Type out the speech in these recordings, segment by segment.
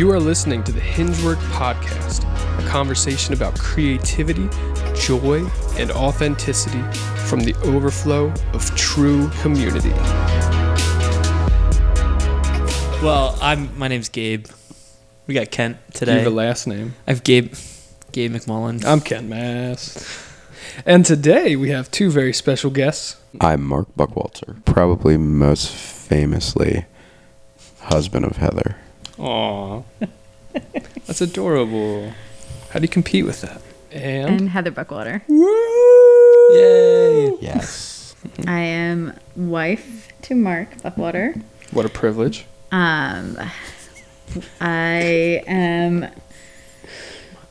You are listening to the HingeWork podcast, a conversation about creativity, joy, and authenticity from the overflow of true community. Well, my name's Gabe. We got Kent today. You have a last name. I have Gabe McMullen. I'm Kent Mast. And today we have two very special guests. I'm Mark Buckwalter, probably most famously husband of Heather. Aw, that's adorable. How do you compete with that? And Heather Buckwalter. Woo! Yay! Yes. I am wife to Mark Buckwalter. What a privilege. I am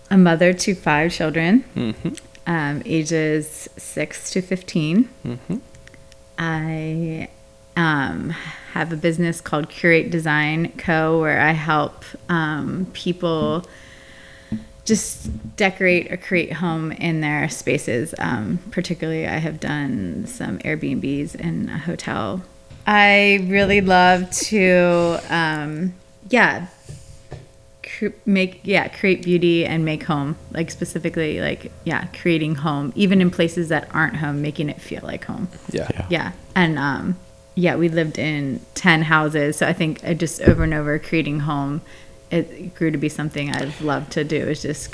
a mother to 5 children, mm-hmm. Ages 6 to 15. Mm-hmm. I have a business called Curate Design Co, where I help people just decorate or create home in their spaces. Particularly, I have done some Airbnbs in a hotel. I really love to, create beauty and make home. Like specifically, creating home, even in places that aren't home, making it feel like home. Yeah. And we lived in 10 houses, so I think I just over and over creating home. It grew to be something I've loved to do. Is just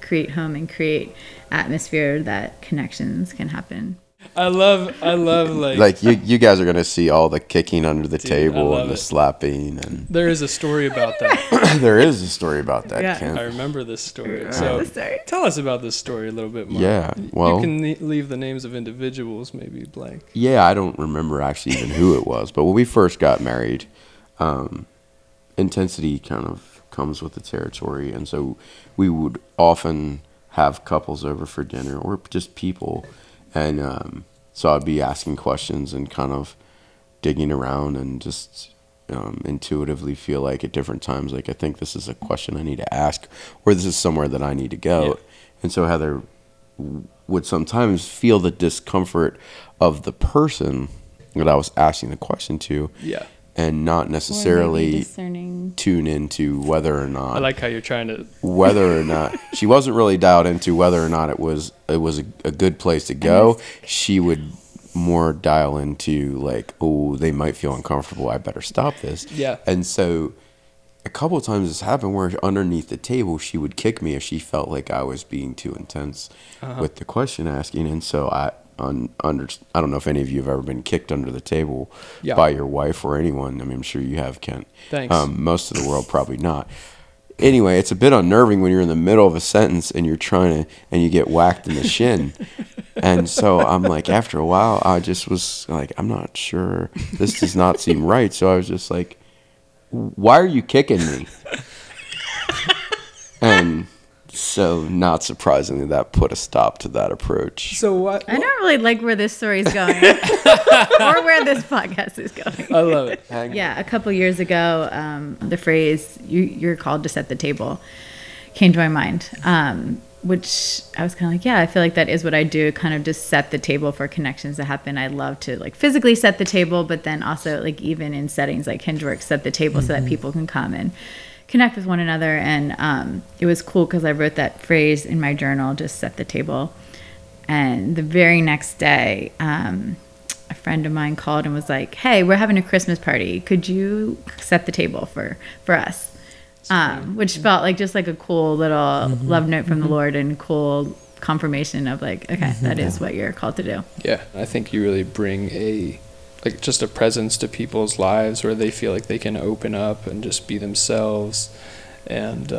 create home and create atmosphere that connections can happen. I love like you guys are gonna see all the kicking under the table and the slapping, and there is a story about that. Yeah, Ken. I remember this story. Tell us about this story a little bit more. Yeah, well, you can leave the names of individuals maybe blank. Yeah, I don't remember actually even who it was, but when we first got married, intensity kind of comes with the territory, and so we would often have couples over for dinner or just people. And so I'd be asking questions and kind of digging around and just intuitively feel like at different times, like, I think this is a question I need to ask, or this is somewhere that I need to go. Yeah. And so Heather would sometimes feel the discomfort of the person that I was asking the question to. Yeah. And not necessarily tune into whether or not. I like how you're trying to. Whether or not she wasn't really dialed into whether or not it was a good place to go. She would more dial into like, oh, they might feel uncomfortable. I better stop this. Yeah. And so, a couple of times this happened where underneath the table she would kick me if she felt like I was being too intense with the question asking, and so I don't know if any of you have ever been kicked under the table by your wife or anyone. I mean, I'm sure you have, Kent. Thanks. Most of the world probably not. Anyway, it's a bit unnerving when you're in the middle of a sentence and you're and you get whacked in the shin. And so I'm like, after a while, I just was like, I'm not sure. This does not seem right. So I was just like, why are you kicking me? And so, not surprisingly, that put a stop to that approach. So what? I don't really like where this story is going, or where this podcast is going. I love it. A couple years ago, the phrase "you're called to set the table" came to my mind, which I was kind of like, I feel like that is what I do. Kind of just set the table for connections that happen. I love to like physically set the table, but then also like even in settings like HingeWork, set the table so that people can come and connect with one another. And it was cool because I wrote that phrase in my journal, just set the table. And the very next day, a friend of mine called and was like, hey, we're having a Christmas party. Could you set the table for us? Which felt like just like a cool little love note from the Lord and cool confirmation of like, okay, that is what you're called to do. Yeah, I think you really bring just a presence to people's lives where they feel like they can open up and just be themselves and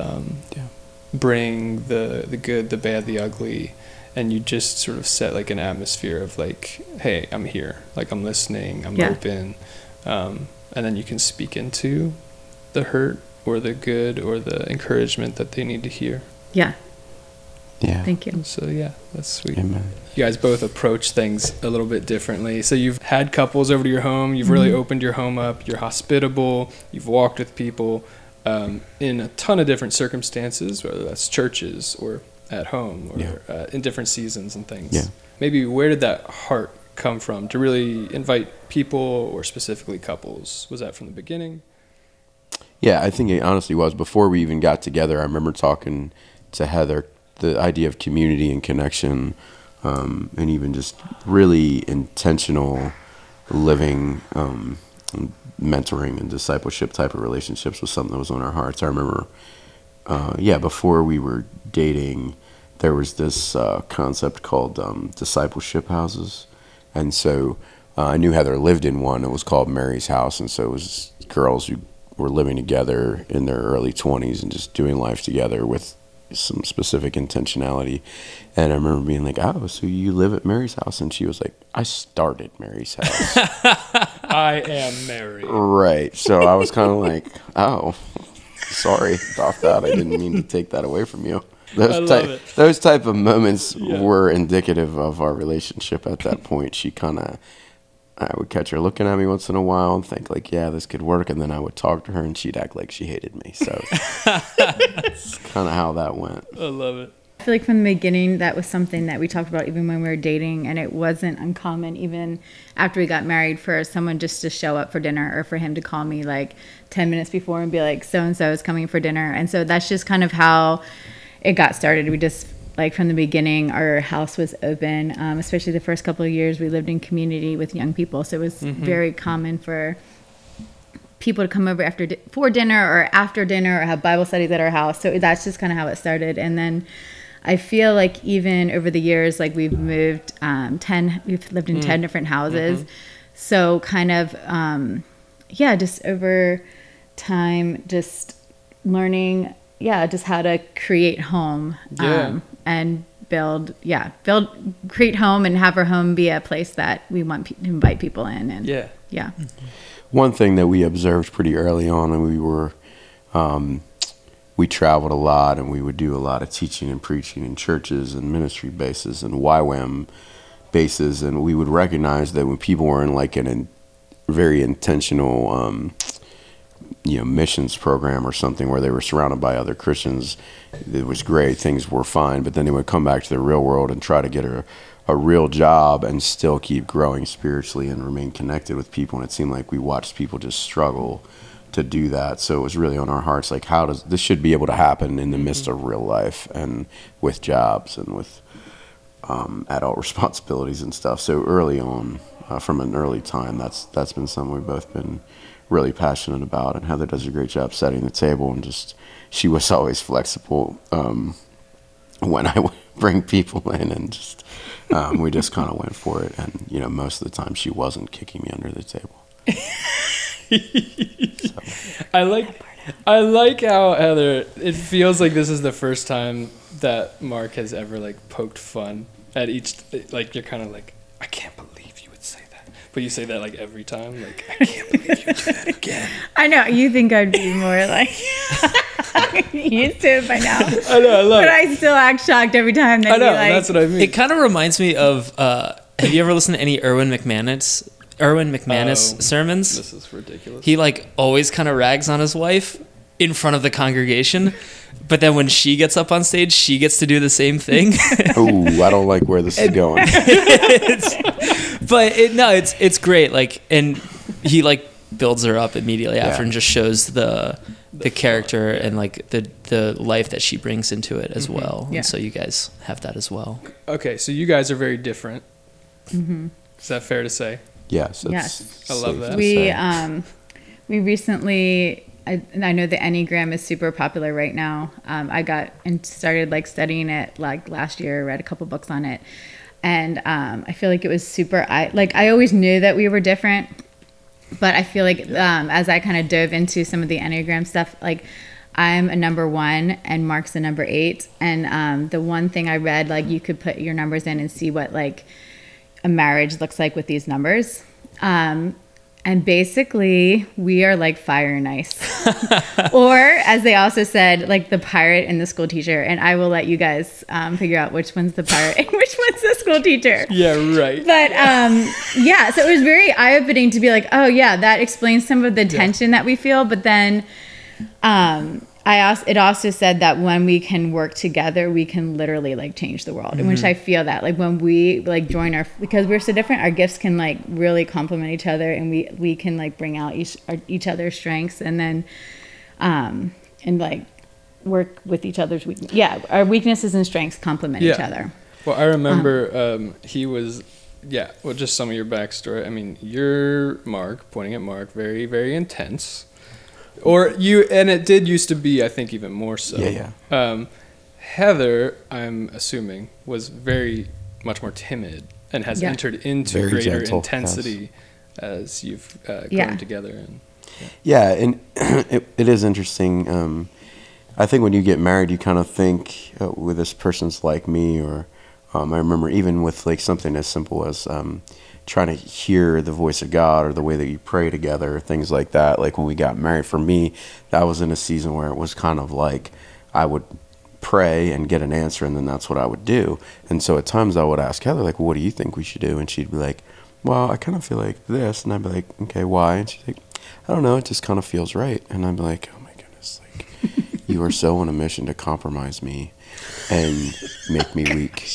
bring the good, the bad, the ugly. And you just sort of set like an atmosphere of like, hey, I'm here, like I'm listening, I'm open. And then you can speak into the hurt or the good or the encouragement that they need to hear. Yeah. Yeah. Thank you. So that's sweet. Amen. You guys both approach things a little bit differently. So you've had couples over to your home. You've really opened your home up. You're hospitable. You've walked with people in a ton of different circumstances, whether that's churches or at home or in different seasons and things. Yeah. Maybe where did that heart come from to really invite people or specifically couples? Was that from the beginning? Yeah, I think it honestly was. Before we even got together, I remember talking to Heather, the idea of community and connection, and even just really intentional living, mentoring and discipleship type of relationships was something that was on our hearts. I remember, before we were dating, there was this concept called discipleship houses. And so I knew Heather lived in one. It was called Mary's House. And so it was girls who were living together in their early 20s and just doing life together with some specific intentionality. And I remember being like, oh, so you live at Mary's house? And she was like, I started Mary's house. I am Mary. Right. So I was kind of like, oh, sorry about that. I didn't mean to take that away from you. Those type of moments were indicative of our relationship at that point. She kind of, I would catch her looking at me once in a while and think like, yeah, this could work. And then I would talk to her and she'd act like she hated me. So that's kind of how that went. I love it. I feel like from the beginning, that was something that we talked about even when we were dating, and it wasn't uncommon even after we got married for someone just to show up for dinner or for him to call me like 10 minutes before and be like, so-and-so is coming for dinner. And so that's just kind of how it got started. We just, like, from the beginning, our house was open, especially the first couple of years we lived in community with young people. So it was very common for people to come over for dinner or after dinner or have Bible studies at our house. So that's just kind of how it started. And then I feel like even over the years, like, we've moved, we've lived in 10 different houses. Mm-hmm. So kind of, just over time, just learning just how to create home and create home and have our home be a place that we want to invite people in. And one thing that we observed pretty early on, and we were, we traveled a lot and we would do a lot of teaching and preaching in churches and ministry bases and YWAM bases. And we would recognize that when people were in like very intentional, missions program or something where they were surrounded by other Christians, it was great, things were fine, but then they would come back to the real world and try to get a real job and still keep growing spiritually and remain connected with people. And it seemed like we watched people just struggle to do that. So it was really on our hearts, like, how does this should be able to happen in the midst of real life and with jobs and with adult responsibilities and stuff. So early on, from an early time, that's been something we've both been really passionate about, and Heather does a great job setting the table, and just, she was always flexible when I would bring people in, and just we just kind of went for it. And most of the time she wasn't kicking me under the table. So. I like how Heather, it feels like this is the first time that Mark has ever like poked fun at each, like, you're kind of like, I can't believe you would say that. But you say that like every time, like, I can't believe you do that again. I know, you think I'd be more like used to it by now. I know, I love it. But I still act shocked every time. I know, like, that's what I mean. It kind of reminds me of, have you ever listened to any Irwin McManus sermons? This is ridiculous. He like always kind of rags on his wife in front of the congregation, but then when she gets up on stage, she gets to do the same thing. Oh, I don't like where this is going. It's great. Like, and he like builds her up immediately after and just shows the character and like the life that she brings into it as well. Yeah. And so you guys have that as well. Okay, so you guys are very different. Mm-hmm. Is that fair to say? Yes. Yes. I love that. We recently. I know the Enneagram is super popular right now. I got and started like studying it like last year, read a couple books on it. And I feel like it was super, I always knew that we were different, but I feel like as I kind of dove into some of the Enneagram stuff, like I'm a number 1 and Mark's a number 8. And the one thing I read, like you could put your numbers in and see what like a marriage looks like with these numbers. And basically, we are like fire and ice. Or, as they also said, like the pirate and the school teacher. And I will let you guys figure out which one's the pirate and which one's the school teacher. Yeah, right. But, so it was very eye-opening to be like, oh, yeah, that explains some of the tension that we feel. But then it also said that when we can work together, we can literally like change the world. And which I feel that like when we like join because we're so different, our gifts can like really complement each other, and we can like bring out each other's strengths. And then and like work with each other's weaknesses. Yeah, our weaknesses and strengths complement each other. Well, I remember he was, well, just some of your backstory. I mean, you're Mark, pointing at Mark, very, very intense. Or you, and it did used to be, I think, even more so. Yeah. Heather, I'm assuming, was very much more timid and has entered into very greater gentle, intensity as you've grown together. And, and it is interesting. I think when you get married, you kind of think, oh, well, this person's like me, or I remember even with like something as simple as trying to hear the voice of God or the way that you pray together, things like that. Like when we got married, for me, that was in a season where it was kind of like I would pray and get an answer, and then that's what I would do. And so at times I would ask Heather, like, well, what do you think we should do? And she'd be like, well, I kind of feel like this. And I'd be like, okay, why? And she'd be like, I don't know, it just kind of feels right. And I'd be like, oh my goodness, like... You are so on a mission to compromise me and make me weak.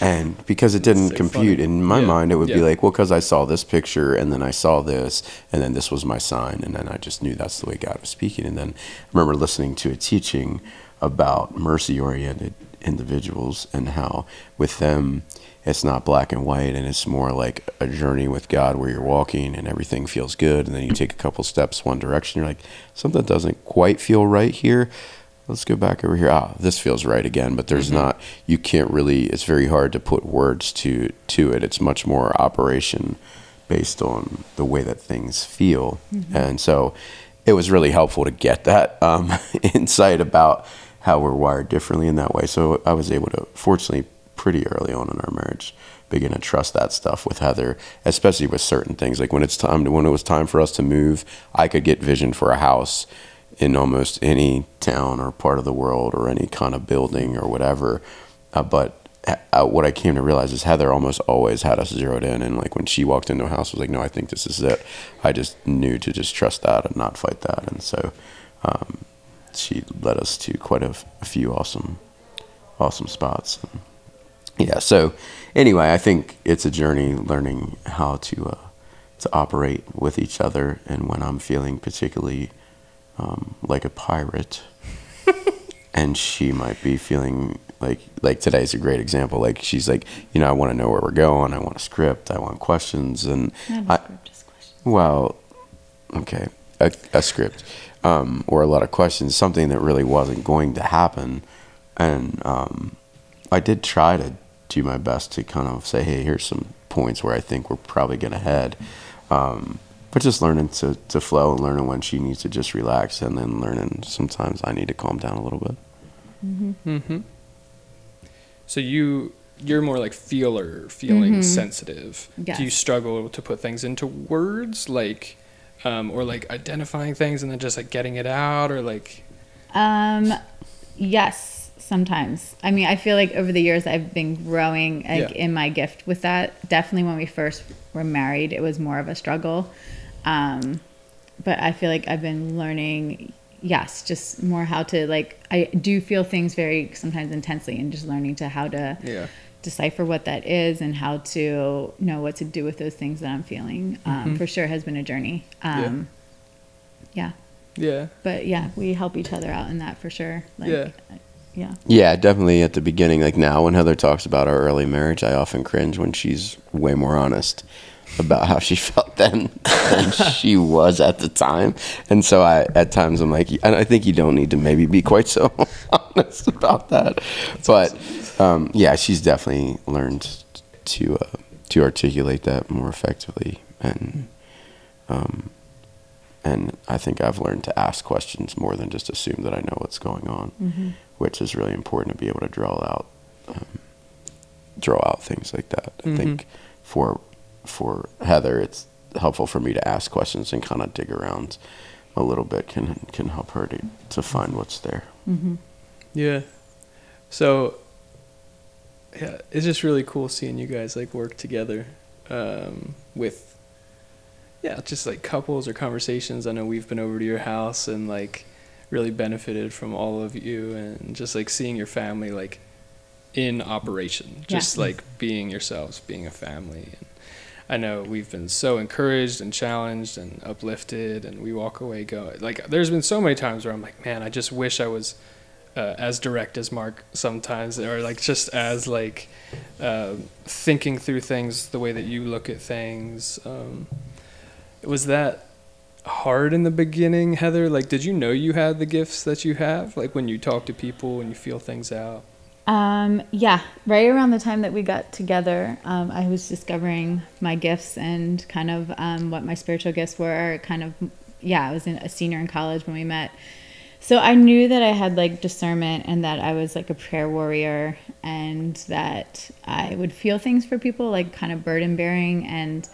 And because it didn't compute in my mind, it would be like, well, because I saw this picture and then I saw this and then this was my sign. And then I just knew that's the way God was speaking. And then I remember listening to a teaching about mercy-oriented individuals and how with them, it's not black and white, and it's more like a journey with God where you're walking and everything feels good, and then you take a couple steps one direction, you're like, something doesn't quite feel right here. Let's go back over here. Ah, this feels right again, but there's not, you can't really, it's very hard to put words to it. It's much more operation based on the way that things feel. And so it was really helpful to get that insight about how we're wired differently in that way. So I was able to, fortunately, pretty early on in our marriage, begin to trust that stuff with Heather, especially with certain things. Like when it was time for us to move, I could get vision for a house in almost any town or part of the world or any kind of building or whatever. But what I came to realize is Heather almost always had us zeroed in. And like when she walked into a house, I was like, no, I think this is it. I just knew to just trust that and not fight that. And so she led us to quite a few awesome spots. Yeah. So anyway, I think it's a journey learning how to operate with each other. And when I'm feeling particularly like a pirate and she might be feeling like today's a great example. Like she's like, you know, I want to know where we're going. I want a script. I want questions. And script is questions. Well, okay. A script or a lot of questions, something that really wasn't going to happen. And, I did try to do my best to kind of say, hey, here's some points where I think we're probably going to head. But just learning to flow and learning when she needs to just relax, and then learning sometimes I need to calm down a little bit. So you're more like feeling sensitive. Yes. Do you struggle to put things into words or like identifying things and then just like getting it out or like? Yes. Sometimes. I mean, I feel like over the years I've been growing in my gift with that. Definitely when we first were married, it was more of a struggle. But I feel like I've been learning, just more how to I do feel things very sometimes intensely, and just learning how to decipher what that is and how to know what to do with those things that I'm feeling. For sure has been a journey. But we help each other out in that for sure. Yeah, definitely at the beginning. Like now when Heather talks about our early marriage, I often cringe when she's way more honest about how she felt then than she was at the time. And so I'm like, and I think you don't need to maybe be quite so honest about that. But she's definitely learned to articulate that more effectively. And I think I've learned to ask questions more than just assume that I know what's going on. Which is really important to be able to draw out things like that. I think for Heather, it's helpful for me to ask questions and kind of dig around a little bit can help her to find what's there. So it's just really cool seeing you guys like work together with just like couples or conversations. I know we've been over to your house and like really benefited from all of you, and just like seeing your family like in operation, just like being yourselves, being a family. And I know we've been so encouraged and challenged and uplifted, and we walk away going, like, there's been so many times where I'm like, man, I just wish I was as direct as Mark sometimes, or like just as like thinking through things the way that you look at things. Was that hard in the beginning, Heather? Like, did you know you had the gifts that you have? Like when you talk to people and you feel things out? Yeah, right around the time that we got together, I was discovering my gifts and kind of what my spiritual gifts were. Kind of, yeah, I was a senior in college when we met. So I knew that I had like discernment and that I was like a prayer warrior and that I would feel things for people, like kind of burden bearing. And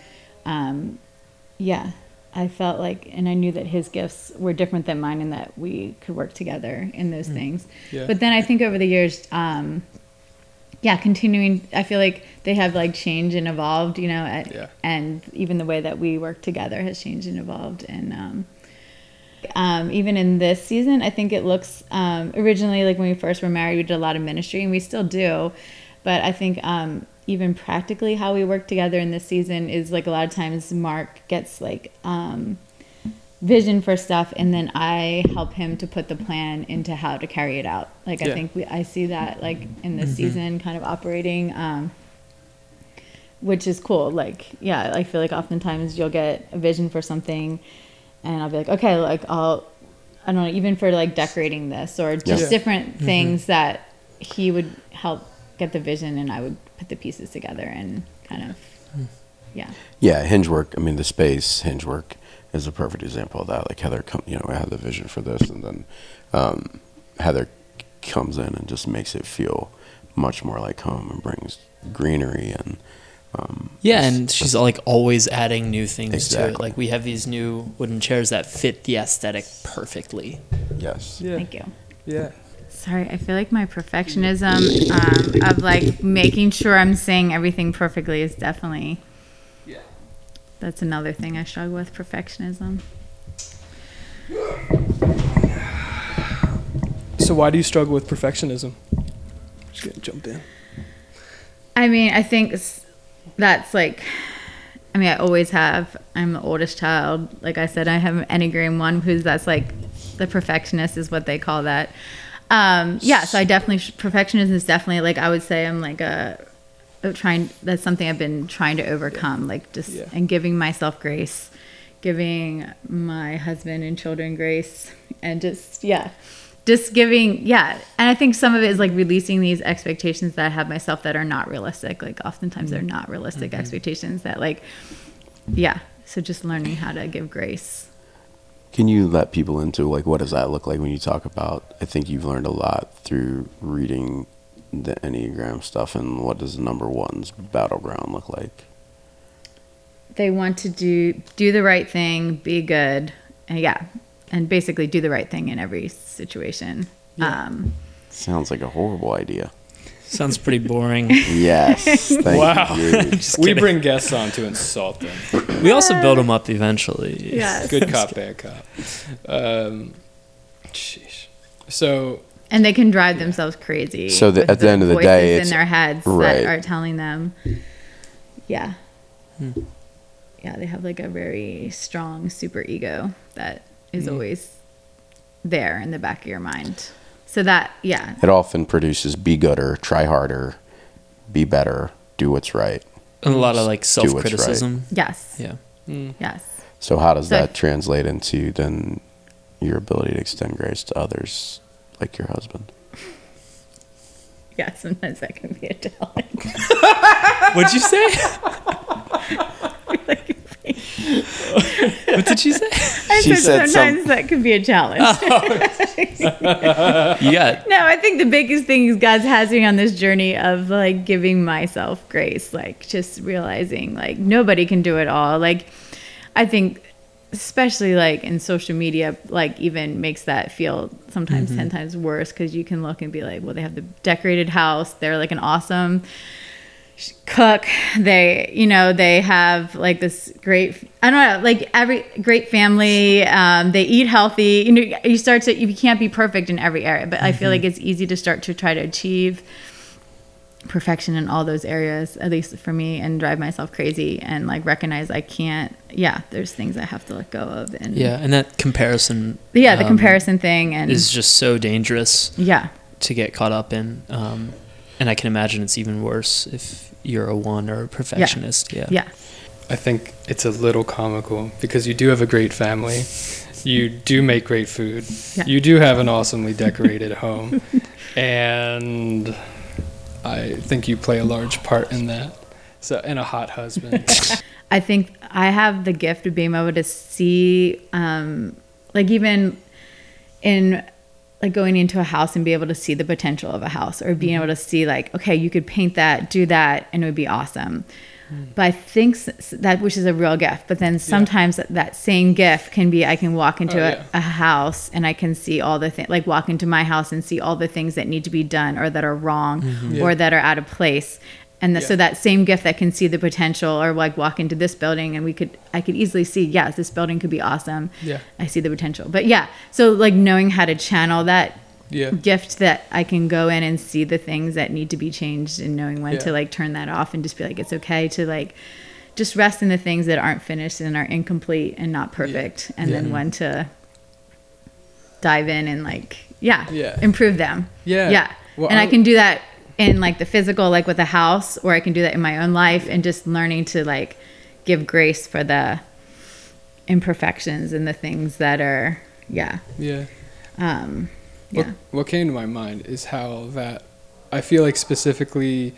yeah, I felt like, and I knew that his gifts were different than mine and that we could work together in those things. Yeah. But then I think over the years, continuing, I feel like they have like changed and evolved, you know, and even the way that we work together has changed and evolved. And even in this season, I think it looks, originally, like when we first were married, we did a lot of ministry and we still do. But I think, even practically how we work together in this season is like a lot of times Mark gets like vision for stuff and then I help him to put the plan into how to carry it out. Like I think I see that like in this season kind of operating, which is cool. Like, yeah, I feel like oftentimes you'll get a vision for something and I'll be like, okay, like I don't know, even for like decorating this or just different things that he would help get the vision and I would put the pieces together and kind of, HingeWork, I mean, the space HingeWork is a perfect example of that. Like Heather, I had the vision for this, and then Heather comes in and just makes it feel much more like home and brings greenery and and she's like always adding new things to it. Like we have these new wooden chairs that fit the aesthetic perfectly. Yes. Yeah. Thank you. Yeah. Sorry, I feel like my perfectionism of like making sure I'm saying everything perfectly is definitely, that's another thing I struggle with, perfectionism. So why do you struggle with perfectionism? I'm just gonna jump in. I mean, I think that's like, I mean, I always have. I'm the oldest child. Like I said, I have an Enneagram 1, that's like the perfectionist is what they call that. So I definitely, perfectionism is definitely like, I would say I'm like that's something I've been trying to overcome, and giving myself grace, giving my husband and children grace and just giving. And I think some of it is like releasing these expectations that I have myself that are not realistic. Like oftentimes they're not realistic expectations that So just learning how to give grace. Can you let people into like, what does that look like when you talk about, I think you've learned a lot through reading the Enneagram stuff, and what does number one's battleground look like? They want to do the right thing, be good. And basically do the right thing in every situation. Yeah. Sounds like a horrible idea. Sounds pretty boring. Yes. Wow. We bring guests on to insult them. We also build them up eventually. Yes. Good cop, bad cop. Sheesh. So. And they can drive themselves crazy. So at the end of the day, it's in their heads that are telling them. Yeah. Hmm. Yeah, they have like a very strong super ego that is always there in the back of your mind. So that, it often produces be gooder, try harder, be better, do what's right. And a lot of like self-criticism. Right. Yes. Yeah. Mm. Yes. So how does that translate into then your ability to extend grace to others, like your husband? Yeah, sometimes that can be a challenge. What'd you say? What did she say? I said sometimes that could be a challenge. No, I think the biggest thing is God has me on this journey of like giving myself grace, like just realizing like nobody can do it all. Like I think especially like in social media, like even makes that feel sometimes 10 times worse, because you can look and be like, well, they have the decorated house, they're like an awesome cook, they have like this great, I don't know, like every great family, they eat healthy, you start to, you can't be perfect in every area, but I feel like it's easy to start to try to achieve perfection in all those areas, at least for me, and drive myself crazy and like recognize I can't, there's things I have to let go of. And and that comparison. Yeah, the comparison thing. And is just so dangerous. Yeah. To get caught up in. And I can imagine it's even worse if you're a one or a perfectionist. Yeah. I think it's a little comical because you do have a great family. You do make great food. Yeah. You do have an awesomely decorated home. And I think you play a large part in that. So, and a hot husband. I think I have the gift of being able to see, like even in like going into a house and be able to see the potential of a house, or being able to see like, okay, you could paint that, do that, and it would be awesome. But I think that, which is a real gift, but then sometimes that same gift can be, I can walk into a house and I can see all the things, like walk into my house and see all the things that need to be done or that are wrong or that are out of place. And so that same gift that can see the potential, or like walk into this building and I could easily see, this building could be awesome. Yeah. I see the potential, but so like knowing how to channel that gift, that I can go in and see the things that need to be changed, and knowing when to like turn that off and just be like, it's okay to like just rest in the things that aren't finished and are incomplete and not perfect, and then when to dive in and like improve them. Well, and I can do that in like the physical, like with a house, or I can do that in my own life, and just learning to like give grace for the imperfections and the things that are What came to my mind is how that I feel like specifically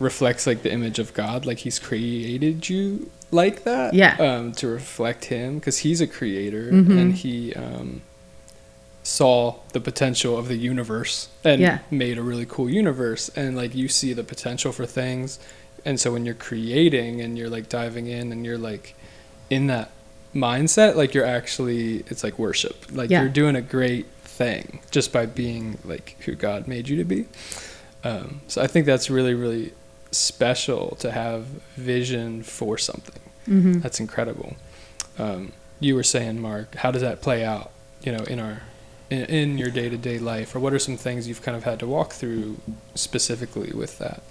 reflects like the image of God, like He's created you like that, to reflect Him, because He's a creator and He saw the potential of the universe and made a really cool universe, and like you see the potential for things, and so when you're creating and you're like diving in and you're like in that mindset, like you're actually, it's like worship, like you're doing a great thing just by being like who God made you to be. So I think that's really, really special to have vision for something. That's incredible. You were saying, Mark, how does that play out, in your day-to-day life, or what are some things you've kind of had to walk through specifically with that?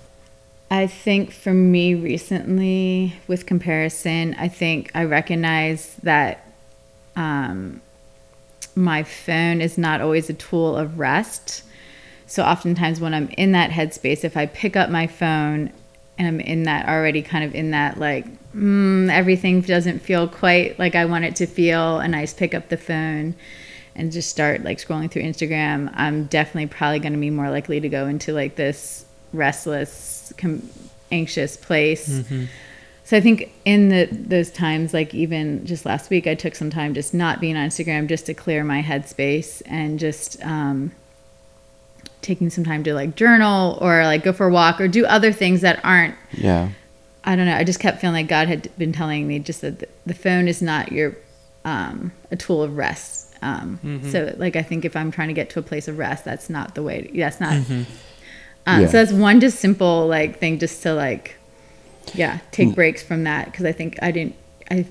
I think for me recently with comparison, I think I recognize that, my phone is not always a tool of rest. So oftentimes when I'm in that headspace, if I pick up my phone and I'm in that already kind of in that like, everything doesn't feel quite like I want it to feel, and I just pick up the phone and just start like scrolling through Instagram, I'm definitely probably going to be more likely to go into like this restless, anxious place. So I think in those times, like even just last week, I took some time just not being on Instagram, just to clear my headspace, and just taking some time to like journal, or like go for a walk, or do other things that aren't. I don't know. I just kept feeling like God had been telling me just that the phone is not your a tool of rest. So like I think if I'm trying to get to a place of rest, that's not the way. That's not. So that's one just simple like thing, just to like. Take breaks from that, because I think I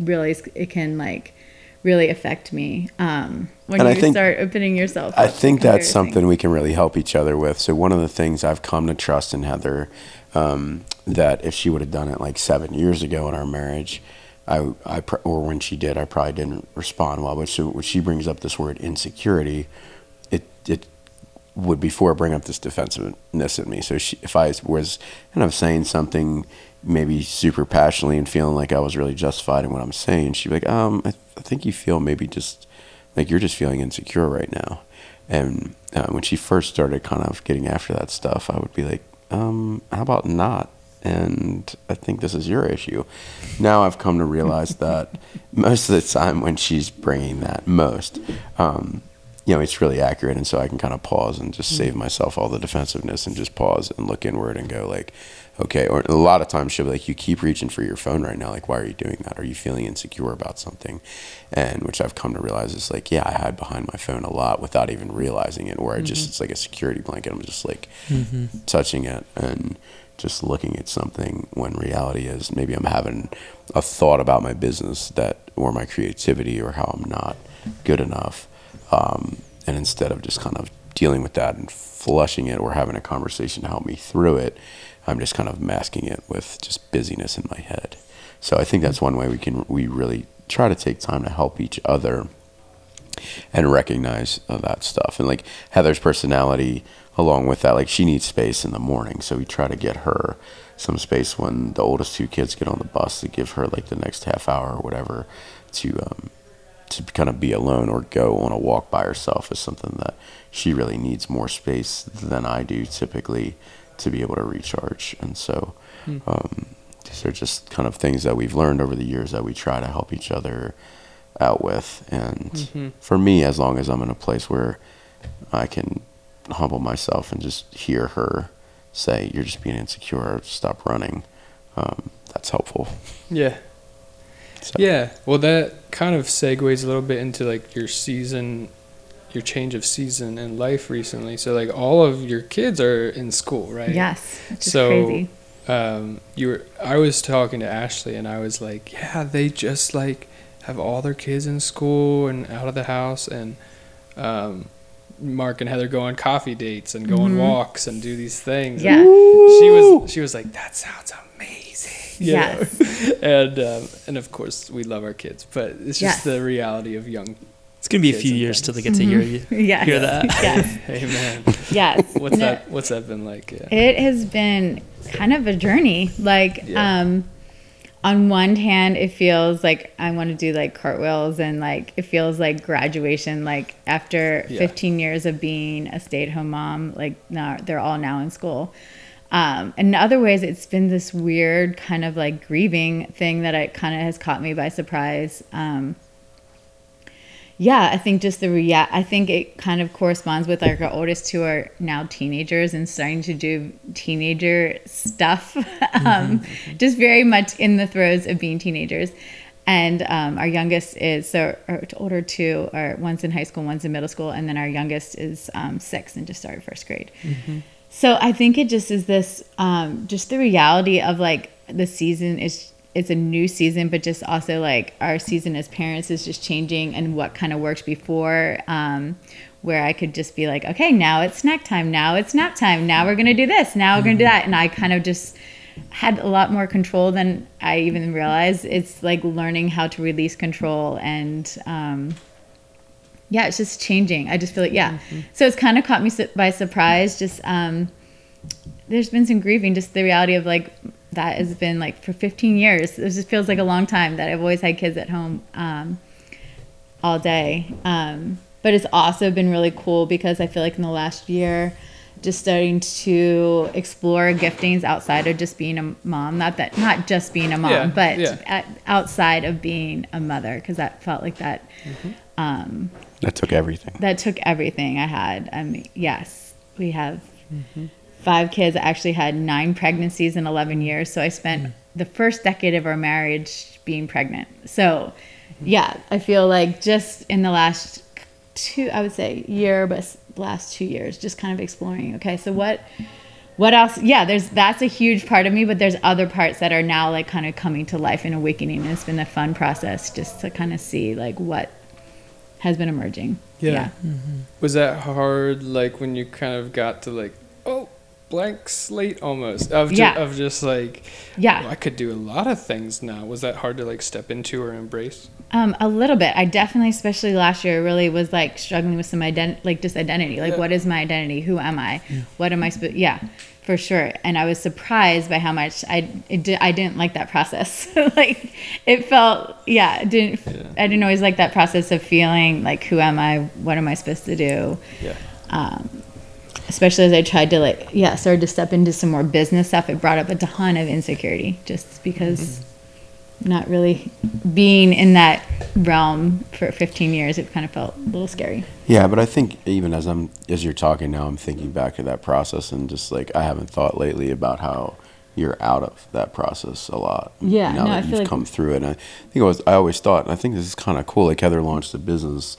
realized it can like really affect me when start opening yourself up. I think that's something we can really help each other with. So one of the things I've come to trust in Heather, that if she would have done it like 7 years ago in our marriage, or when she did, I probably didn't respond well. But so when she brings up this word insecurity, it would before bring up this defensiveness in me. So if I was kind of saying something maybe super passionately and feeling like I was really justified in what I'm saying, she'd be like, I think you feel maybe just like you're just feeling insecure right now. And when she first started kind of getting after that stuff, I would be like, how about not? And I think this is your issue. Now I've come to realize that most of the time when she's bringing that it's really accurate. And so I can kind of pause and just save myself all the defensiveness and just pause and look inward and go like, okay. Or a lot of times she'll be like, you keep reaching for your phone right now. Like, why are you doing that? Are you feeling insecure about something? And which I've come to realize is like, I hide behind my phone a lot without even realizing it, where I just, it's like a security blanket. I'm just like touching it and just looking at something, when reality is maybe I'm having a thought about my business or my creativity, or how I'm not good enough. And instead of just kind of dealing with that and flushing it or having a conversation to help me through it. I'm just kind of masking it with just busyness in my head. So I think that's one way we really try to take time to help each other and recognize that stuff. And like Heather's personality, along with that, like she needs space in the morning. So we try to get her some space when the oldest two kids get on the bus to give her like the next half hour or whatever to kind of be alone or go on a walk by herself is something that she really needs more space than I do typically to be able to recharge. And so these are just kind of things that we've learned over the years that we try to help each other out with. And for me, as long as I'm in a place where I can humble myself and just hear her say, you're just being insecure, stop running, that's helpful. Yeah. So. Yeah. Well, that kind of segues a little bit into like your season, your change of season in life recently. So like all of your kids are in school, right? Yes. Which is crazy. I was talking to Ashley and I was like, yeah, they just like have all their kids in school and out of the house, and Mark and Heather go on coffee dates and go on walks and do these things. Yeah. And she was like, that sounds amazing. Yes. And of course we love our kids, but it's just the reality of young. It's going to be a few years till they get to hear you. Yes. Hear that. Yes. Amen. Yes. What's that been like? Yeah. It has been kind of a journey. Like, on one hand, it feels like I want to do like cartwheels, and like it feels like graduation. Like after 15 years of being a stay-at-home mom, like now they're all now in school. And in other ways, it's been this weird kind of like grieving thing that it kind of has caught me by surprise. I think just I think it kind of corresponds with like our oldest two are now teenagers and starting to do teenager stuff, just very much in the throes of being teenagers. And our youngest is, so our older two are, one's in high school, one's in middle school, and then our youngest is 6 and just started first grade. Mm-hmm. So I think it just is this, just the reality of like the season is, it's a new season, but just also like our season as parents is just changing, and what kind of worked before, where I could just be like, okay, now it's snack time. Now it's nap time. Now we're going to do this. Now we're going to do that. And I kind of just had a lot more control than I even realized. It's like learning how to release control, and, it's just changing. I just feel like, So it's kind of caught me by surprise. Just, there's been some grieving, just the reality of like, that has been like for 15 years. It just feels like a long time that I've always had kids at home all day. But it's also been really cool because I feel like in the last year, just starting to explore giftings outside of just being a mom. Not just being a mom, outside of being a mother, because that felt like that. That took everything. That took everything I had. I mean, yes, we have... 5 kids. I actually had 9 pregnancies in 11 years. So I spent the first decade of our marriage being pregnant. So I feel like just in the last 2, I would say year, but last 2 years, just kind of exploring, okay, so what else? Yeah, that's a huge part of me, but there's other parts that are now like kind of coming to life and awakening. And it's been a fun process just to kind of see like what has been emerging. Yeah. Was that hard? Like when you kind of got to like, oh, blank slate almost of just like, well, I could do a lot of things now. Was that hard to like step into or embrace? A little bit. I definitely, especially last year, really was like struggling with some identity. Like, what is my identity? Who am I? Yeah. What am I? For sure. And I was surprised by how much I didn't like that process. Like it felt, I didn't always like that process of feeling like, who am I? What am I supposed to do? Yeah. Especially as I tried to like, started to step into some more business stuff, it brought up a ton of insecurity just because not really being in that realm for 15 years, it kind of felt a little scary. Yeah, but I think even as you're talking now, I'm thinking back to that process, and just like I haven't thought lately about how you're out of that process a lot. Yeah, now that you've come through it. And I think I always thought, and I think this is kind of cool, like Heather launched a business,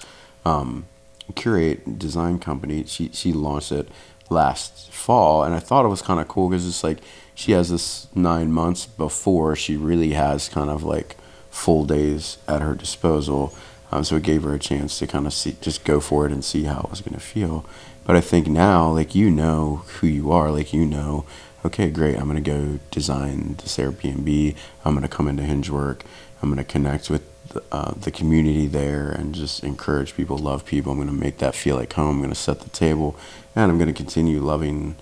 Curate Design Company. She launched it last fall, and I thought it was kind of cool because it's like she has this 9 months before she really has kind of like full days at her disposal So it gave her a chance to kind of see, just go for it and see how it was going to feel. But I think now, like, you know who you are, like, you know, okay, great, I'm going to go design this Airbnb, I'm going to come into HingeWork, I'm going to connect with the community there and just encourage people, love people, I'm going to make that feel like home, I'm going to set the table, and I'm going to continue loving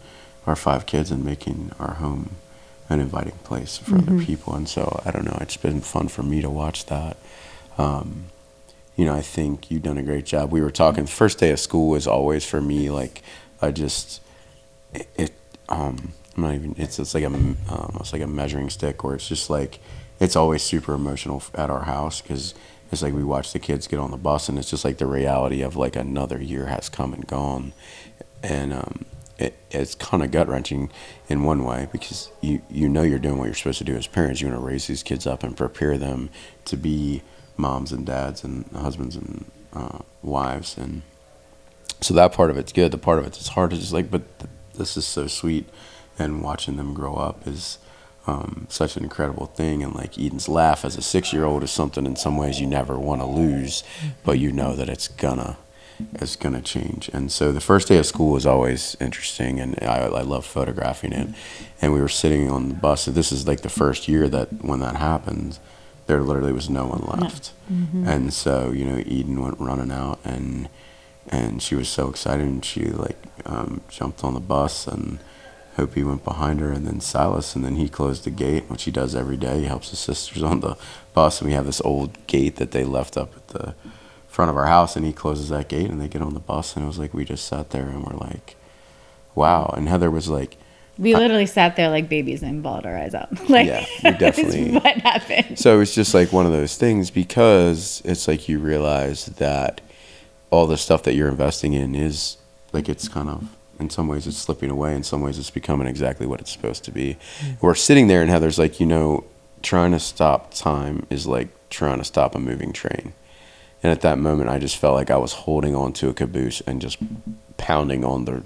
our 5 kids and making our home an inviting place for other people. And so, I don't know, it's been fun for me to watch that. You know, I think you've done a great job. We were talking, the first day of school was always for me, like, I just, I'm not even, it's like a, it's like a measuring stick, or it's just like, it's always super emotional at our house, because it's like we watch the kids get on the bus, and it's just like the reality of like another year has come and gone. And it's kind of gut-wrenching in one way, because you know you're doing what you're supposed to do as parents. You want to raise these kids up and prepare them to be moms and dads and husbands and wives, and so that part of it's good. The part of it's hard to just like, but this is so sweet, and watching them grow up is such an incredible thing. And like Eden's laugh as a 6-year-old is something in some ways you never want to lose, but you know that it's gonna change. And so the first day of school was always interesting, and I love photographing it. And we were sitting on the bus, and this is like the first year that when that happened, there literally was no one left. And so, you know, Eden went running out, and she was so excited, and she like jumped on the bus, and Hopi went behind her, and then Silas, and then he closed the gate, which he does every day. He helps his sisters on the bus, and we have this old gate that they left up at the front of our house, and he closes that gate, and they get on the bus, and it was like we just sat there and we're like, wow. And Heather was like, we literally sat there like babies and bawled our eyes out. Like, yeah, we definitely. What happened? So it's just like one of those things, because it's like you realize that all the stuff that you're investing in is like, it's kind of, in some ways it's slipping away, in some ways it's becoming exactly what it's supposed to be. We're sitting there, and Heather's like, you know, trying to stop time is like trying to stop a moving train. And at that moment, I just felt like I was holding on to a caboose and just pounding on the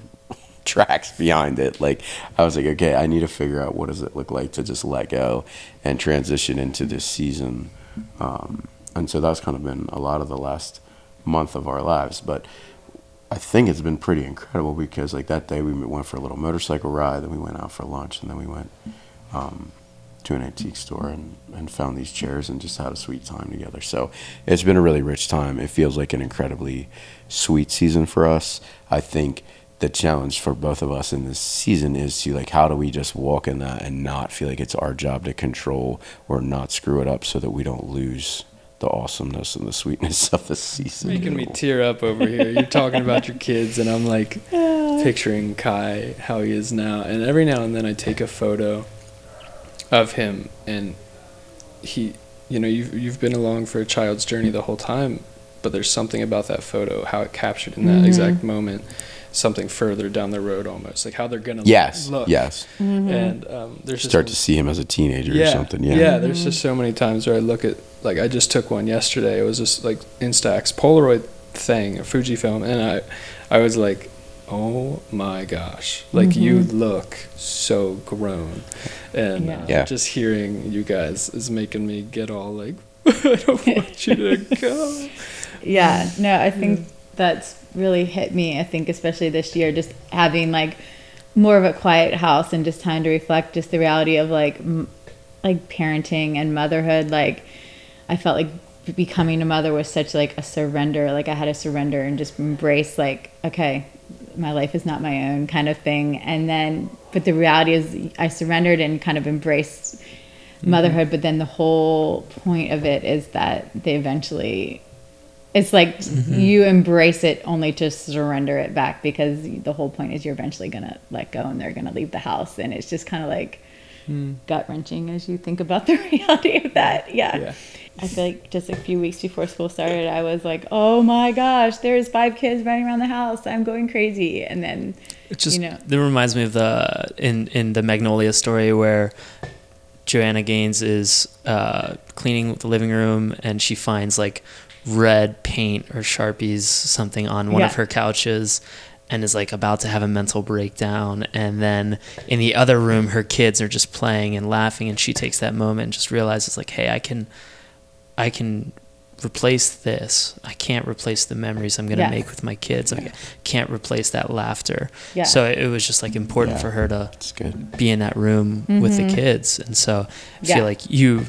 tracks behind it. Like, I was like, okay, I need to figure out what does it look like to just let go and transition into this season. And so that's kind of been a lot of the last month of our lives. But I think it's been pretty incredible, because like that day we went for a little motorcycle ride, then we went out for lunch, and then we went to an antique store and found these chairs and just had a sweet time together. So it's been a really rich time. It feels like an incredibly sweet season for us. I think the challenge for both of us in this season is to like, how do we just walk in that and not feel like it's our job to control or not screw it up, so that we don't lose the awesomeness and the sweetness of the season. Making me tear up over here. You're talking about your kids, and I'm like picturing Kai, how he is now. And every now and then I take a photo of him, and he, you know, you've been along for a child's journey the whole time, but there's something about that photo, how it captured in that exact moment, something further down the road almost, like how they're gonna look. And there's start to see him as a teenager or something. There's just so many times where I look at, like, I just took one yesterday. It was just like Instax Polaroid thing, a Fujifilm, and I was like, oh my gosh, like you look so grown. And just hearing you guys is making me get all like, I don't want you to go. I think that's really hit me. I think especially this year, just having like more of a quiet house and just time to reflect, just the reality of like parenting and motherhood. Like, I felt like becoming a mother was such like a surrender. Like, I had to surrender and just embrace like, okay, my life is not my own kind of thing. And then, but the reality is I surrendered and kind of embraced motherhood. But then the whole point of it is that they eventually, it's like you embrace it only to surrender it back, because the whole point is you're eventually going to let go and they're going to leave the house. And it's just kind of like gut-wrenching as you think about the reality of that. Yeah. I feel like just a few weeks before school started, I was like, oh my gosh, there's 5 kids running around the house. I'm going crazy. And then, it just, you know. It reminds me of the, in the Magnolia story where Joanna Gaines is cleaning the living room, and she finds like red paint or Sharpies, something on one of her couches, and is like about to have a mental breakdown. And then in the other room, her kids are just playing and laughing. And she takes that moment and just realizes like, hey, I can replace this. I can't replace the memories I'm going to make with my kids. I can't replace that laughter. Yeah. So it was just like important for her to be in that room with the kids. And so I feel like you,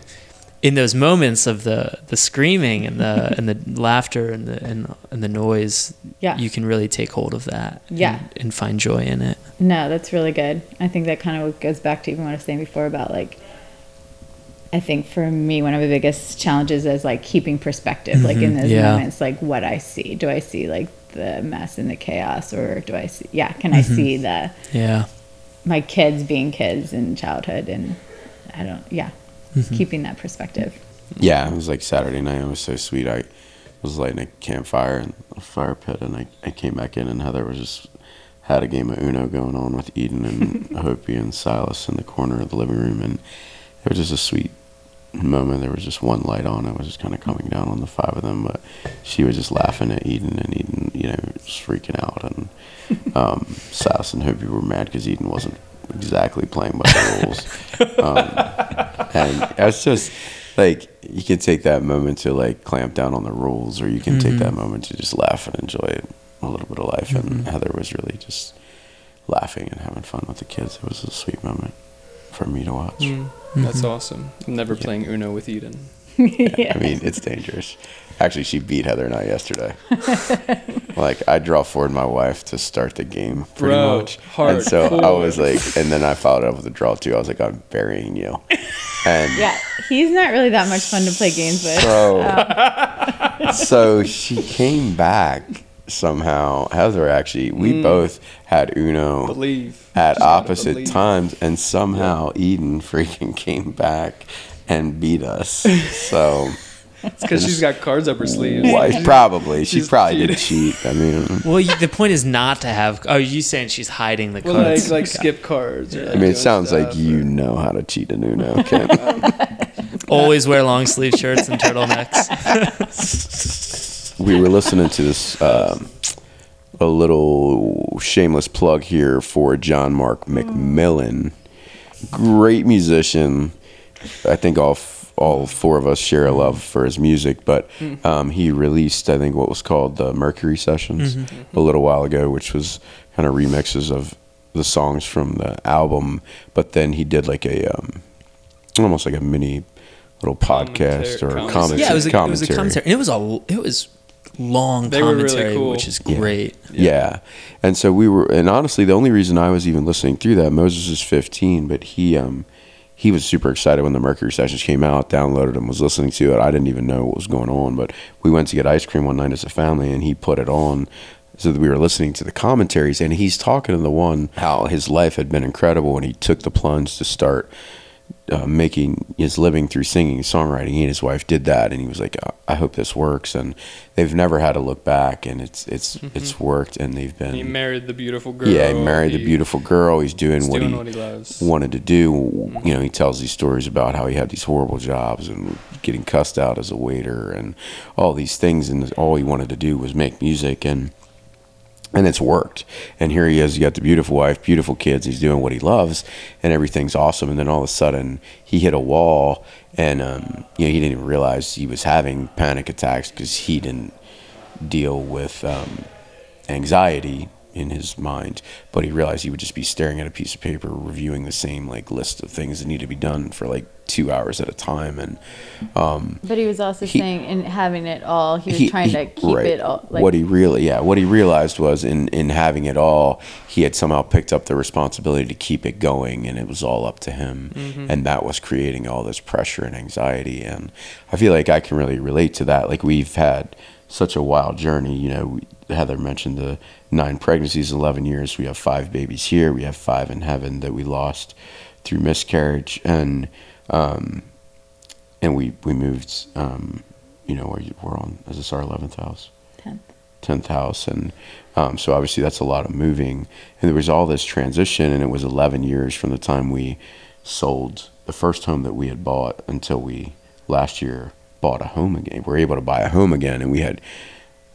in those moments of the screaming and the and the laughter and the noise, you can really take hold of that and find joy in it. No, that's really good. I think that kind of goes back to even what I was saying before about like, I think for me, one of the biggest challenges is like keeping perspective, like in those moments, like what I see. Do I see like the mess and the chaos, or do I see, can I see the, my kids being kids in childhood, and I don't, keeping that perspective. Yeah. It was like Saturday night. It was so sweet. I was lighting a campfire and a fire pit, and I came back in, and Heather was just had a game of Uno going on with Eden and Hopi and Silas in the corner of the living room. And it was just a sweet moment. There was just one light on. I was just kind of coming down on the five of them, but she was just laughing at Eden, and Eden, you know, just freaking out. And Sass and Hopi were mad because Eden wasn't exactly playing by the rules. And it's just like, you can take that moment to like clamp down on the rules, or you can take that moment to just laugh and enjoy a little bit of life. And Heather was really just laughing and having fun with the kids. It was a sweet moment for me to watch. That's awesome. I'm never playing Uno with Eden. I mean, it's dangerous. Actually, she beat Heather and I yesterday. Like, I draw forward my wife to start the game pretty much. Hard. And so forward. I was like, and then I followed up with a draw too. I was like, I'm burying you. And yeah, he's not really that much fun to play games with. So she came back somehow. Heather actually, we both had Uno at opposite times, and somehow Eden freaking came back and beat us. So it's because she's got cards up her sleeve. Probably she did cheat. I mean, well, the point is not to have. Oh, you saying she's hiding the cards? Like skip cards. Or I mean, it sounds like you know how to cheat an Uno. Ken. Always wear long sleeve shirts and turtlenecks. We were listening to this, a little shameless plug here for John Mark McMillan. Great musician. I think all four of us share a love for his music, but he released, I think, what was called the Mercury Sessions a little while ago, which was kind of remixes of the songs from the album. But then he did like a almost like a mini little podcast commentary. Yeah, it was a commentary. And it was long commentary, really cool. Which is great. Yeah. And so we were, and honestly, the only reason I was even listening through that, Moses is 15, but he was super excited when the Mercury Sessions came out, downloaded and was listening to it. I didn't even know what was going on, but we went to get ice cream one night as a family, and he put it on so that we were listening to the commentaries, and he's talking to the one how his life had been incredible when he took the plunge to start making his living through singing, songwriting. He and his wife did that, and he was like, I hope this works. And they've never had to look back, and it's worked, and they've been. He married the beautiful girl. Yeah, he married the beautiful girl. He's doing what he loves. Wanted to do. You know, he tells these stories about how he had these horrible jobs and getting cussed out as a waiter and all these things, and all he wanted to do was make music, and it's worked. And here he is, he got the beautiful wife, beautiful kids, he's doing what he loves, and everything's awesome. And then all of a sudden he hit a wall, and you know, he didn't even realize he was having panic attacks because he didn't deal with anxiety in his mind, but he realized he would just be staring at a piece of paper, reviewing the same like list of things that need to be done for like 2 hours at a time. And but he was also saying, in having it all, he was trying to keep it all. Like, what he realized was in having it all, he had somehow picked up the responsibility to keep it going, and it was all up to him, and that was creating all this pressure and anxiety. And I feel like I can really relate to that. Like, we've had such a wild journey, you know. Heather mentioned the 9 pregnancies, 11 years. We have 5 babies here. We have 5 in heaven that we lost through miscarriage. And we moved, you know, we're on, is this our 11th house? 10th house. And so obviously that's a lot of moving. And there was all this transition, and it was 11 years from the time we sold the first home that we had bought until we last year bought a home again. We were able to buy a home again, and we had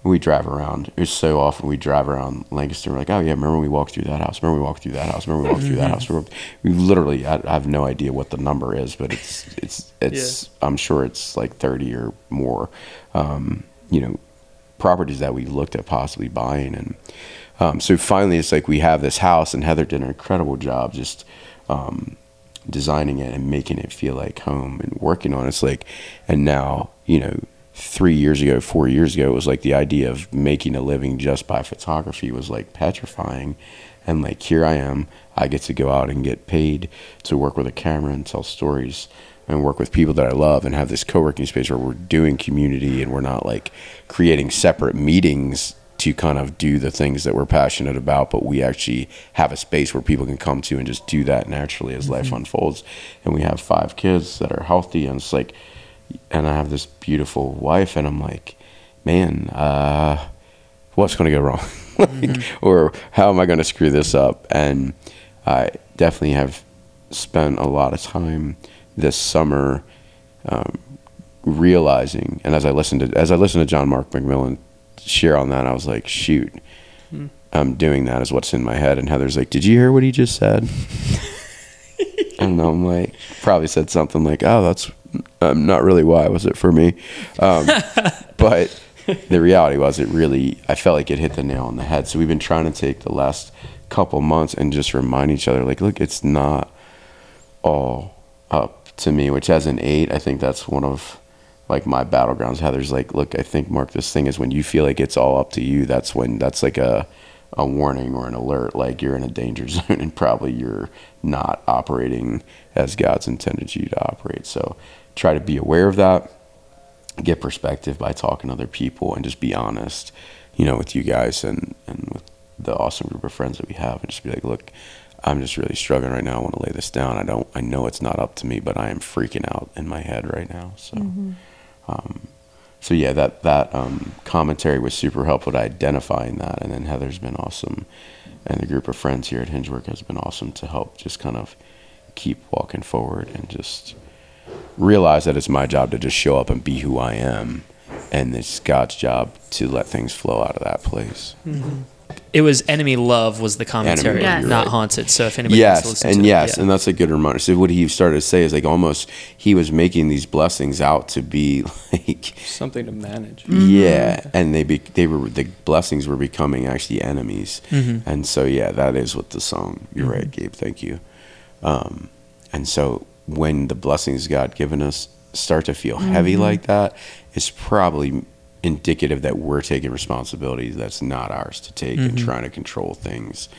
we drive around. It's so often we drive around Lancaster. We're like, oh yeah, remember we walked through that house? Remember we walked through that house? Remember we walked through that house? We literally, I have no idea what the number is, but it's yeah. I'm sure it's like 30 or more, you know, properties that we looked at possibly buying. And so finally, it's like we have this house, and Heather did an incredible job just designing it and making it feel like home and working on it. It's like, and now, you know, 4 years ago, it was like the idea of making a living just by photography was like petrifying. And like, here I am, I get to go out and get paid to work with a camera and tell stories and work with people that I love and have this co-working space where we're doing community and we're not like creating separate meetings to kind of do the things that we're passionate about, but we actually have a space where people can come to and just do that naturally as life unfolds. And we have 5 kids that are healthy, and it's like, and I have this beautiful wife, and I'm like, man, what's going to go wrong? Like, or how am I going to screw this up? And I definitely have spent a lot of time this summer realizing, and as I listened to John Mark McMillan share on that, I was like, shoot, I'm doing that is what's in my head. And Heather's like, did you hear what he just said? And I'm like, probably said something like, oh, that's not really why was it for me. But the reality was I felt like it hit the nail on the head. So we've been trying to take the last couple months and just remind each other, like, look, it's not all up to me, which as an 8, I think that's one of like my battlegrounds. Heather's like, look, I think, Mark, this thing is when you feel like it's all up to you, that's like a warning or an alert, like you're in a danger zone and probably you're not operating as God's intended you to operate. So try to be aware of that, get perspective by talking to other people, and just be honest, you know, with you guys and with the awesome group of friends that we have, and just be like, look, I'm just really struggling right now. I want to lay this down. I know it's not up to me, but I am freaking out in my head right now. So, so yeah, that commentary was super helpful to identifying that. And then Heather's been awesome, and the group of friends here at HingeWork has been awesome to help just kind of keep walking forward and just realize that it's my job to just show up and be who I am, and it's God's job to let things flow out of that place. It was Enemy Love was the commentary, yes. Not right. Haunted. So if anybody wants to listen to it. Yes, yeah. And that's a good reminder. So what he started to say is like almost he was making these blessings out to be like something to manage. Yeah, and the blessings were becoming actually enemies. And so yeah, that is what the song, you're right, Gabe, thank you. And so when the blessings God given us start to feel heavy like that, it's probably indicative that we're taking responsibility that's not ours to take and trying to control things.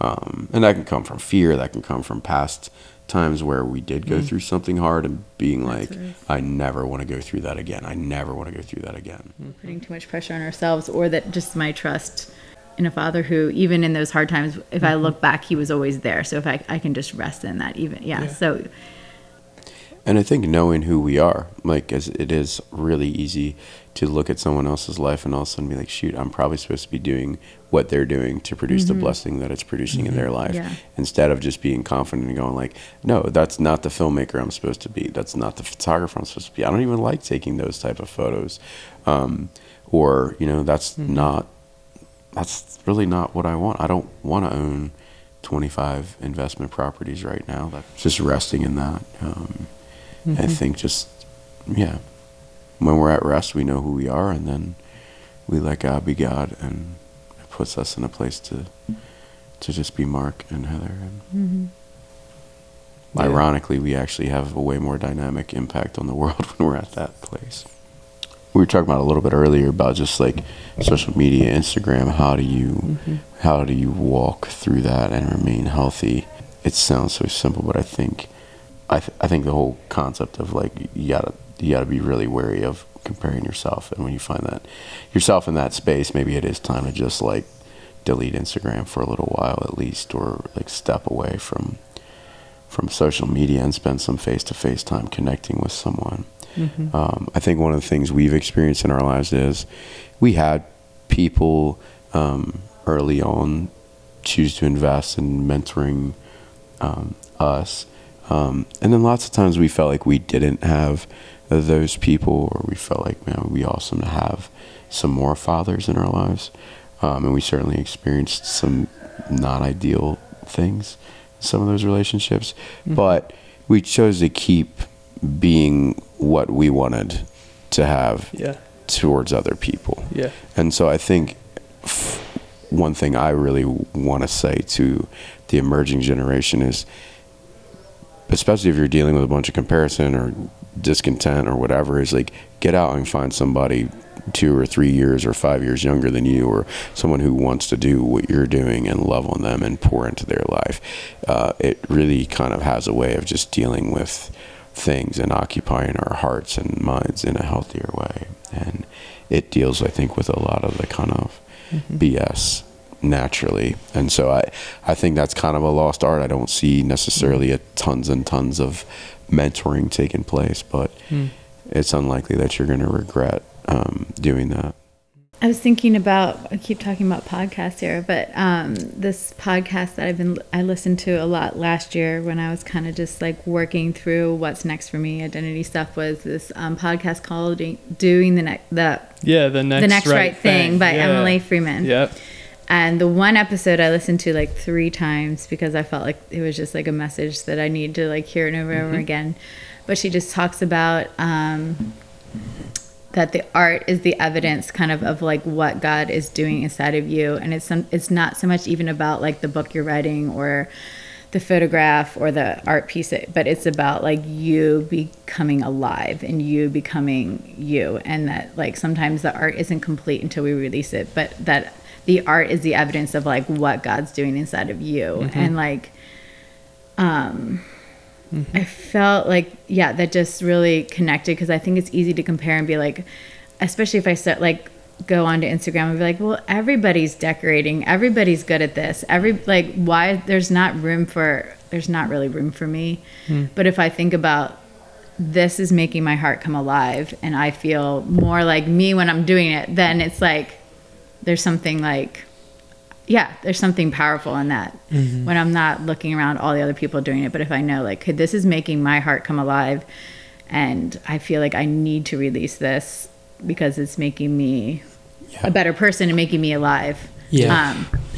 And that can come from fear, that can come from past times where we did go through something hard and being that's like, right. I never want to go through that again. I never want to go through that again. Putting too much pressure on ourselves, or that just my trust in a father who, even in those hard times, if I look back, he was always there. So if I can just rest in that, even, yeah. So. And I think knowing who we are, like, as it is really easy to look at someone else's life and all of a sudden be like, shoot, I'm probably supposed to be doing what they're doing to produce the blessing that it's producing in their life, instead of just being confident and going like, no, that's not the filmmaker I'm supposed to be. That's not the photographer I'm supposed to be. I don't even like taking those type of photos. Or, you know, that's really not what I want. I don't want to own 25 investment properties right now. That's just resting in that. I think just, yeah, when we're at rest, we know who we are, and then we let God be God, and it puts us in a place to just be Mark and Heather. And ironically, we actually have a way more dynamic impact on the world when we're at that place. We were talking about a little bit earlier about just like social media, Instagram. How do you walk through that and remain healthy? It sounds so simple, but I think the whole concept of like you gotta be really wary of comparing yourself, and when you find that yourself in that space, maybe it is time to just like delete Instagram for a little while at least, or like step away from social media and spend some face-to-face time connecting with someone. I think one of the things we've experienced in our lives is we had people early on choose to invest in mentoring us. And then lots of times we felt like we didn't have those people, or we felt like, man, it would be awesome to have some more fathers in our lives. And we certainly experienced some not ideal things in some of those relationships. Mm-hmm. But we chose to keep being what we wanted to have towards other people. Yeah. And so I think one thing I really want to say to the emerging generation is, especially if you're dealing with a bunch of comparison or discontent or whatever, is like, get out and find somebody 2 or 3 years or 5 years younger than you, or someone who wants to do what you're doing, and love on them and pour into their life. It really kind of has a way of just dealing with things and occupying our hearts and minds in a healthier way. And it deals, I think, with a lot of the kind of BS naturally. And so I think that's kind of a lost art. I don't see necessarily a tons and tons of mentoring taking place, but it's unlikely that you're going to regret doing that. I was thinking about, I keep talking about podcasts here, but this podcast that I listened to a lot last year when I was kind of just like working through what's next for me, identity stuff, was this podcast called The Next Right Thing by Emily Freeman. Yep. And the one episode I listened to like 3 times because I felt like it was just like a message that I need to like hear it over and over again. But she just talks about that the art is the evidence kind of like what God is doing inside of you. And it's not so much even about like the book you're writing or the photograph or the art piece, but it's about like you becoming alive and you becoming you. And that like sometimes the art isn't complete until we release it, but that the art is the evidence of like what God's doing inside of you. And like, I felt like, that just really connected, because I think it's easy to compare and be like, especially if I start like go onto Instagram and be like, well, everybody's decorating, everybody's good at this, why there's not really room for me. But if I think about, this is making my heart come alive and I feel more like me when I'm doing it, then it's like there's something powerful in that, when I'm not looking around all the other people doing it. But if I know like, hey, this is making my heart come alive and I feel like I need to release this because it's making me a better person and making me alive. It's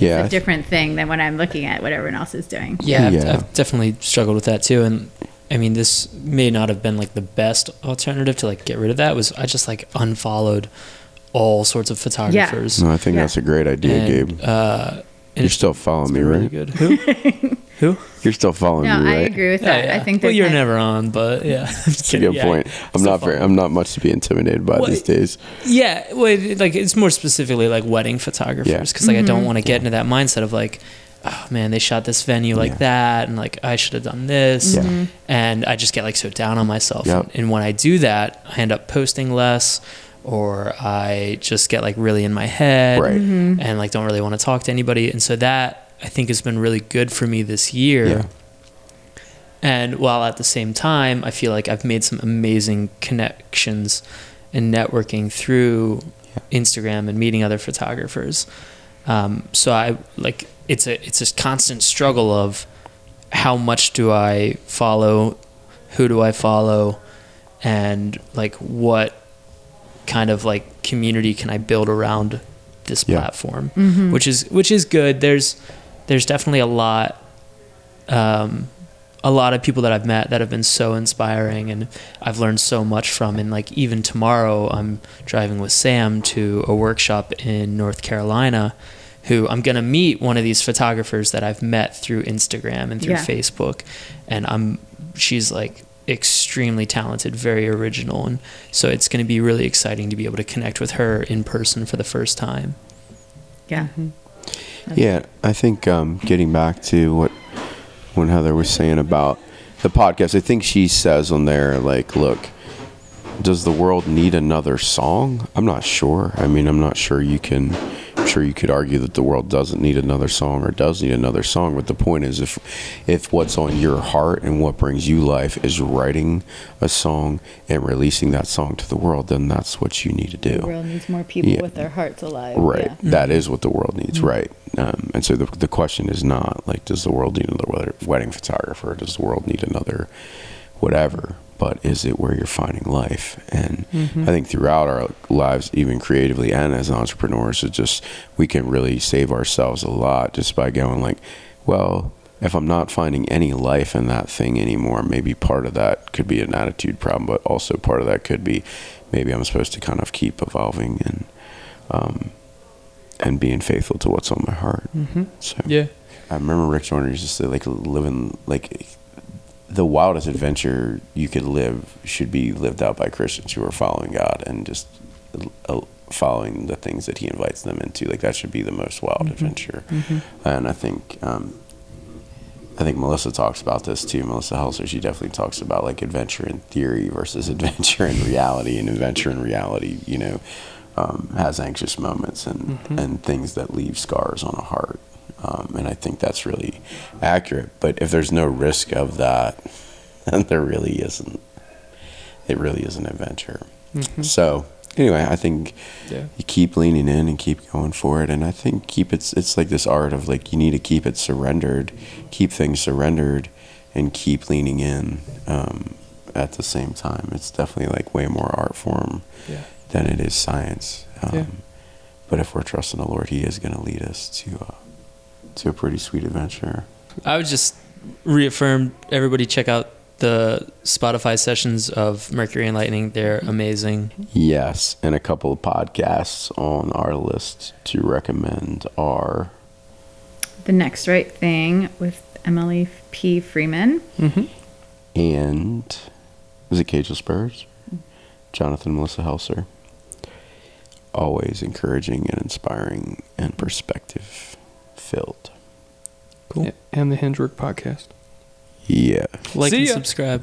a different thing than when I'm looking at what everyone else is doing. I've definitely struggled with that too. And I mean, this may not have been like the best alternative to like get rid of that, was I just like unfollowed all sorts of photographers. No, I think that's a great idea, Gabe. You're still following me, right? Really good. Who? You're still following me, right? No, I agree with that. Yeah. I think that you're never on, but that's a good point. I'm not much to be intimidated by these days. Yeah, well, like it's more specifically like wedding photographers, because like I don't want to get into that mindset of like, oh man, they shot this venue like that, and like I should have done this, and I just get like so down on myself. And when I do that, I end up posting less, or I just get like really in my head and like don't really want to talk to anybody. And so that I think has been really good for me this year. And while at the same time, I feel like I've made some amazing connections and networking through Instagram and meeting other photographers. So I like, it's this constant struggle of how much do I follow, who do I follow, and like what kind of like community can I build around this platform, which is good. There's definitely a lot of people that I've met that have been so inspiring and I've learned so much from. And like even tomorrow I'm driving with Sam to a workshop in North Carolina, who I'm going to meet one of these photographers that I've met through Instagram and through Facebook. And she's like extremely talented, very original, and so it's going to be really exciting to be able to connect with her in person for the first time. I think getting back to when Heather was saying about the podcast, I think she says on there like, look, does the world need another song? I'm not sure. I mean, I'm sure you could argue that the world doesn't need another song or does need another song, but the point is if what's on your heart and what brings you life is writing a song and releasing that song to the world, then that's what you need to do. The world needs more people with their hearts alive. Right. That is what the world needs, right? And so the question is not like, does the world need another wedding photographer? Does the world need another whatever? But is it where you're finding life? And mm-hmm. I think throughout our lives, even creatively and as entrepreneurs, it's just, we can really save ourselves a lot just by going like, well, if I'm not finding any life in that thing anymore, maybe part of that could be an attitude problem, but also part of that could be maybe I'm supposed to kind of keep evolving and being faithful to what's on my heart. Mm-hmm. So yeah, I remember Rick Joyner used to say, like, living like the wildest adventure you could live should be lived out by Christians who are following God and just following the things that he invites them into. Like, that should be the most wild mm-hmm. adventure. Mm-hmm. And I think Melissa talks about this too. Melissa Helser, she definitely talks about like adventure in theory versus adventure in reality, and adventure in reality, you know, has anxious moments and, mm-hmm. and things that leave scars on a heart. And I think that's really accurate. But if there's no risk of that, then it really isn't adventure. Mm-hmm. So anyway, I think you keep leaning in and keep going for it. And I think it's like this art of like, you need to keep it surrendered, keep things surrendered, and keep leaning in at the same time. It's definitely like way more art form. Yeah. Than it is science. But if we're trusting the Lord, he is going to lead us to a pretty sweet adventure. I would just reaffirm, everybody check out the Spotify sessions of Mercury and Lightning. They're amazing. Yes, and a couple of podcasts on our list to recommend are The Next Right Thing with Emily P. Freeman. Mm-hmm. And was it Cageless Birds? Jonathan, Melissa Helser. Always encouraging and inspiring and perspective filled. Cool. Yeah. And the HingeWork podcast. Yeah. Like and subscribe.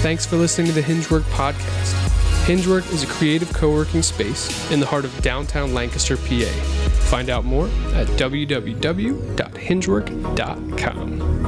Thanks for listening to the HingeWork podcast. HingeWork is a creative co-working space in the heart of downtown Lancaster, PA. Find out more at www.hingework.com.